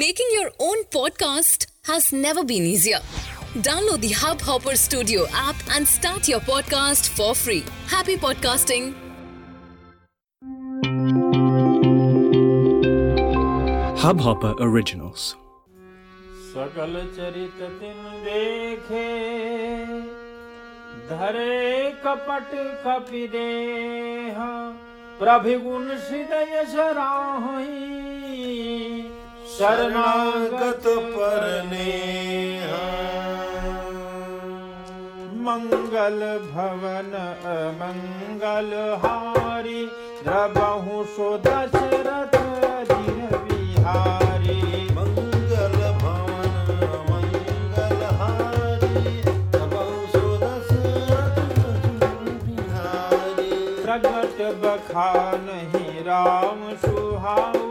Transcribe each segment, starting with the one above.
Making your own podcast has never been easier. Download the Hubhopper Studio app and start your podcast for free. Happy podcasting! Hubhopper Originals. सकल चरित तिन देखे धरे कपट कपि देह प्रभिगुण हृदय सराहि शरणागत परनेह मंगल भवन अमंगल हारि द्रवहु सो दशरथ दीन विहारी प्रगट बखानहि राम सुहाऊ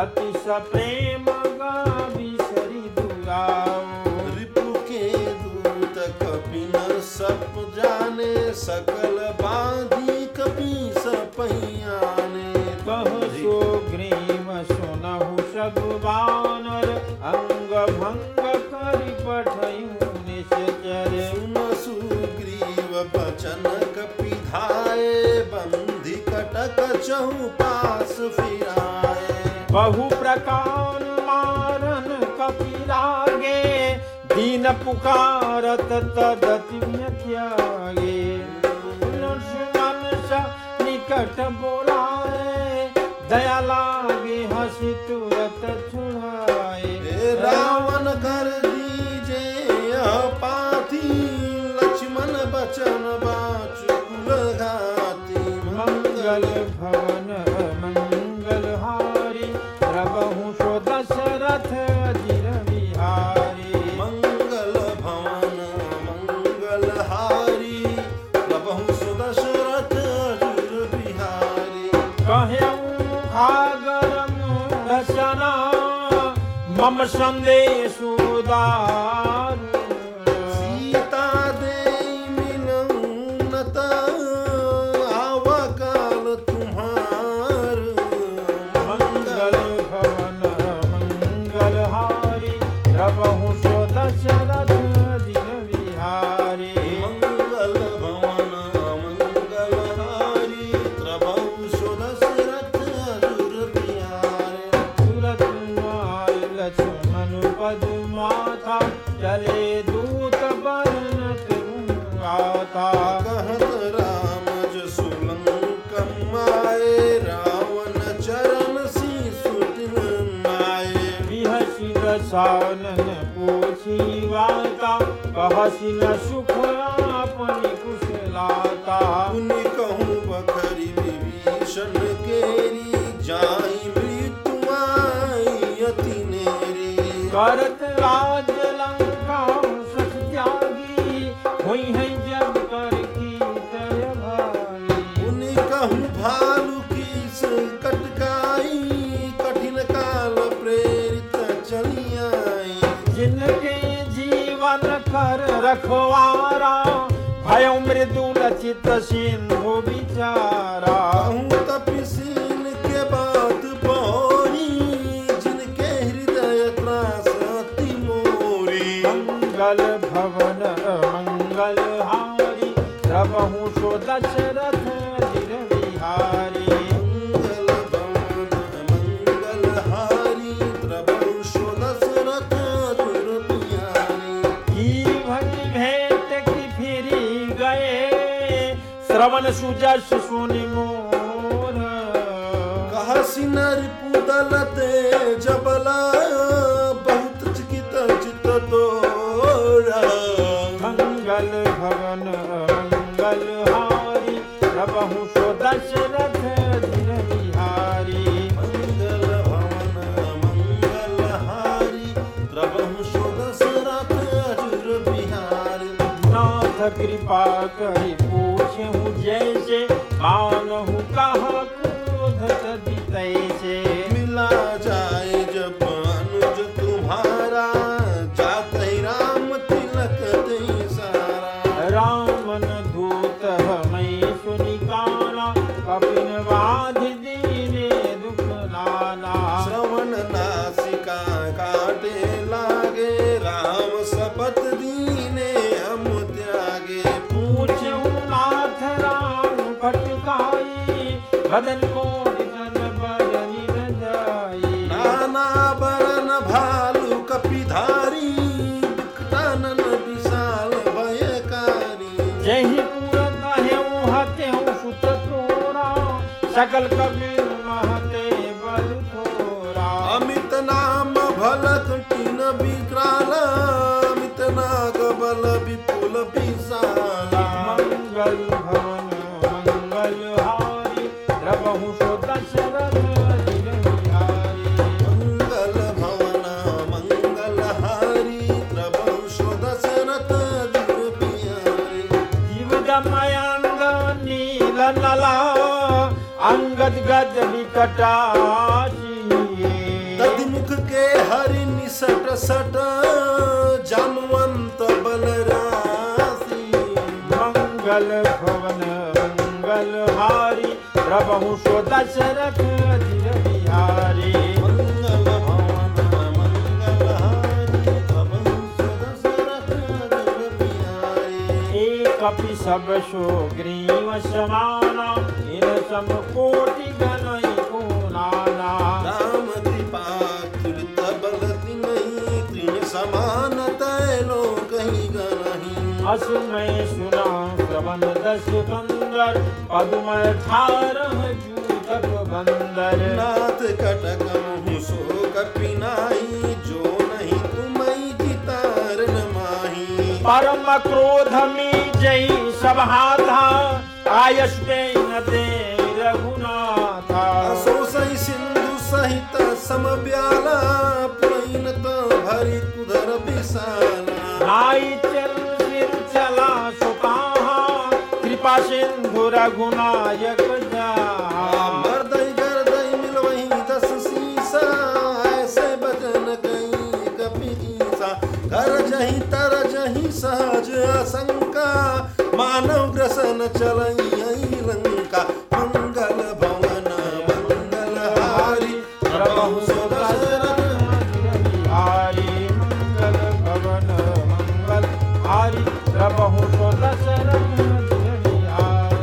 अति सप्रेम गाविसरि दुलाऊ रिपु के दूत कपि न सप जाने सकल बाधी कपि सपहियाने कहु सो ग्रीम सुनहु सगुवानर अंग भंग करि पठयु निश्चर सुन सुग्रीव बचन कपि धाये बंधि कटक चहु पास फिराए बहु प्रकार मारन कपि लागे दीन पुकारत तदति त्यागे लक्ष्मण सा निकट बोलाए दया लागे हसी तुरत छुड़ाए रावण कर दीजे पाथी लक्ष्मण बचन बाचु मंगल भवन मंगल हारी रबहु सो दशरथ अजिर बिहारी मंगल भवन मंगल हारी रबहु सो दशरथ अजिर बिहारी कहूँ आगरम रचना मम संदेश उदार सानन पूछी वाता कहसी न सुख आपनी कुशलाता उन्हें कहूँ बखरी विभीषण केरी जाई मृत्यु आई अति नेरी करत राज लंका सच त्यागी हुई है जब कर की तय भारी उन्हें कहूँ भालू की संकट गाई कठिन काल प्रेरित चली जिनके जीवन कर रखवारा भय मृदु लचित सिंधु बिचारा हूँ तपसीन के बात बोरी जिनके हृदय त्रास अति मोरी मंगल भवन मंगल हारी रबहु सो दशरथ अजिर बिहारी श्रवण सुजस सुनि मोर कहसि नर पुदल तेजबला बहुत चिकित चित तोर मंगल भवन मंगल हारी रबहु सो दशरथ अजिर बिहारी मंगल भवन मंगल हारी रबहु सो दशरथ अजिर बिहारी नाथ कृपा करि जैसे मानहु कहा क्रोध तदि तैसे मिला जाए जब अनुज तुम्हारा जाते राम तिलक दे सारा रामन दूत मैं सुनि काना कपिन बाधि दीने दुख लाना श्रवण नासिका बदन को नाना बरन भालू कपिधारी कानन विशाल भयकारी जही पूरता है वो हाथे हो सुत तोरा सकल कबीर महते बल थोरा अमित नाम भलक टीन विकराल अमित नाग बल विपुल विशाल मंगल भवन अंगद गज विकटासी मुख के हरि निसट सट जामवंत बलरासी मंगल भवन मंगल हारी प्रभु सो दशरथ धीर बिहारी मंगल भवन मंगल हारी प्रभु सो दशरथ धीर बिहारी एक अपि सब सो ग्रीव समाना सम कोटि गनई को नाना राम कृपा कृत बल तिनहि तीन समान तय लोक ही गनहि असमय सुना श्रवण दस बंदर पद्मय ठारहि जूतक बंदर नाथ कटक मुहु सो कपिनाहि जो नहीं तुमहि जितारन माहि परम क्रोध में जहि सब हाथा आयस में न दे रघुनाथा असो सही सिंधु सहित समब्याला पुरैन तो भरि उदर विशाला आई चल सिर चला सुपाहा कृपा सिंधु रघुनायक जाहा मर्दै गर्दै मिलवहि दस सीसा ऐसे बचन कहि कपिसा कर जहि सहज असंका मानव ग्रसन चलई लंका मंगल भवन मंगल हारी प्रभु सो दशरथ धीर बिहारी मंगल भवन मंगल हारी प्रभु सो दशरथ धीर बिहारी।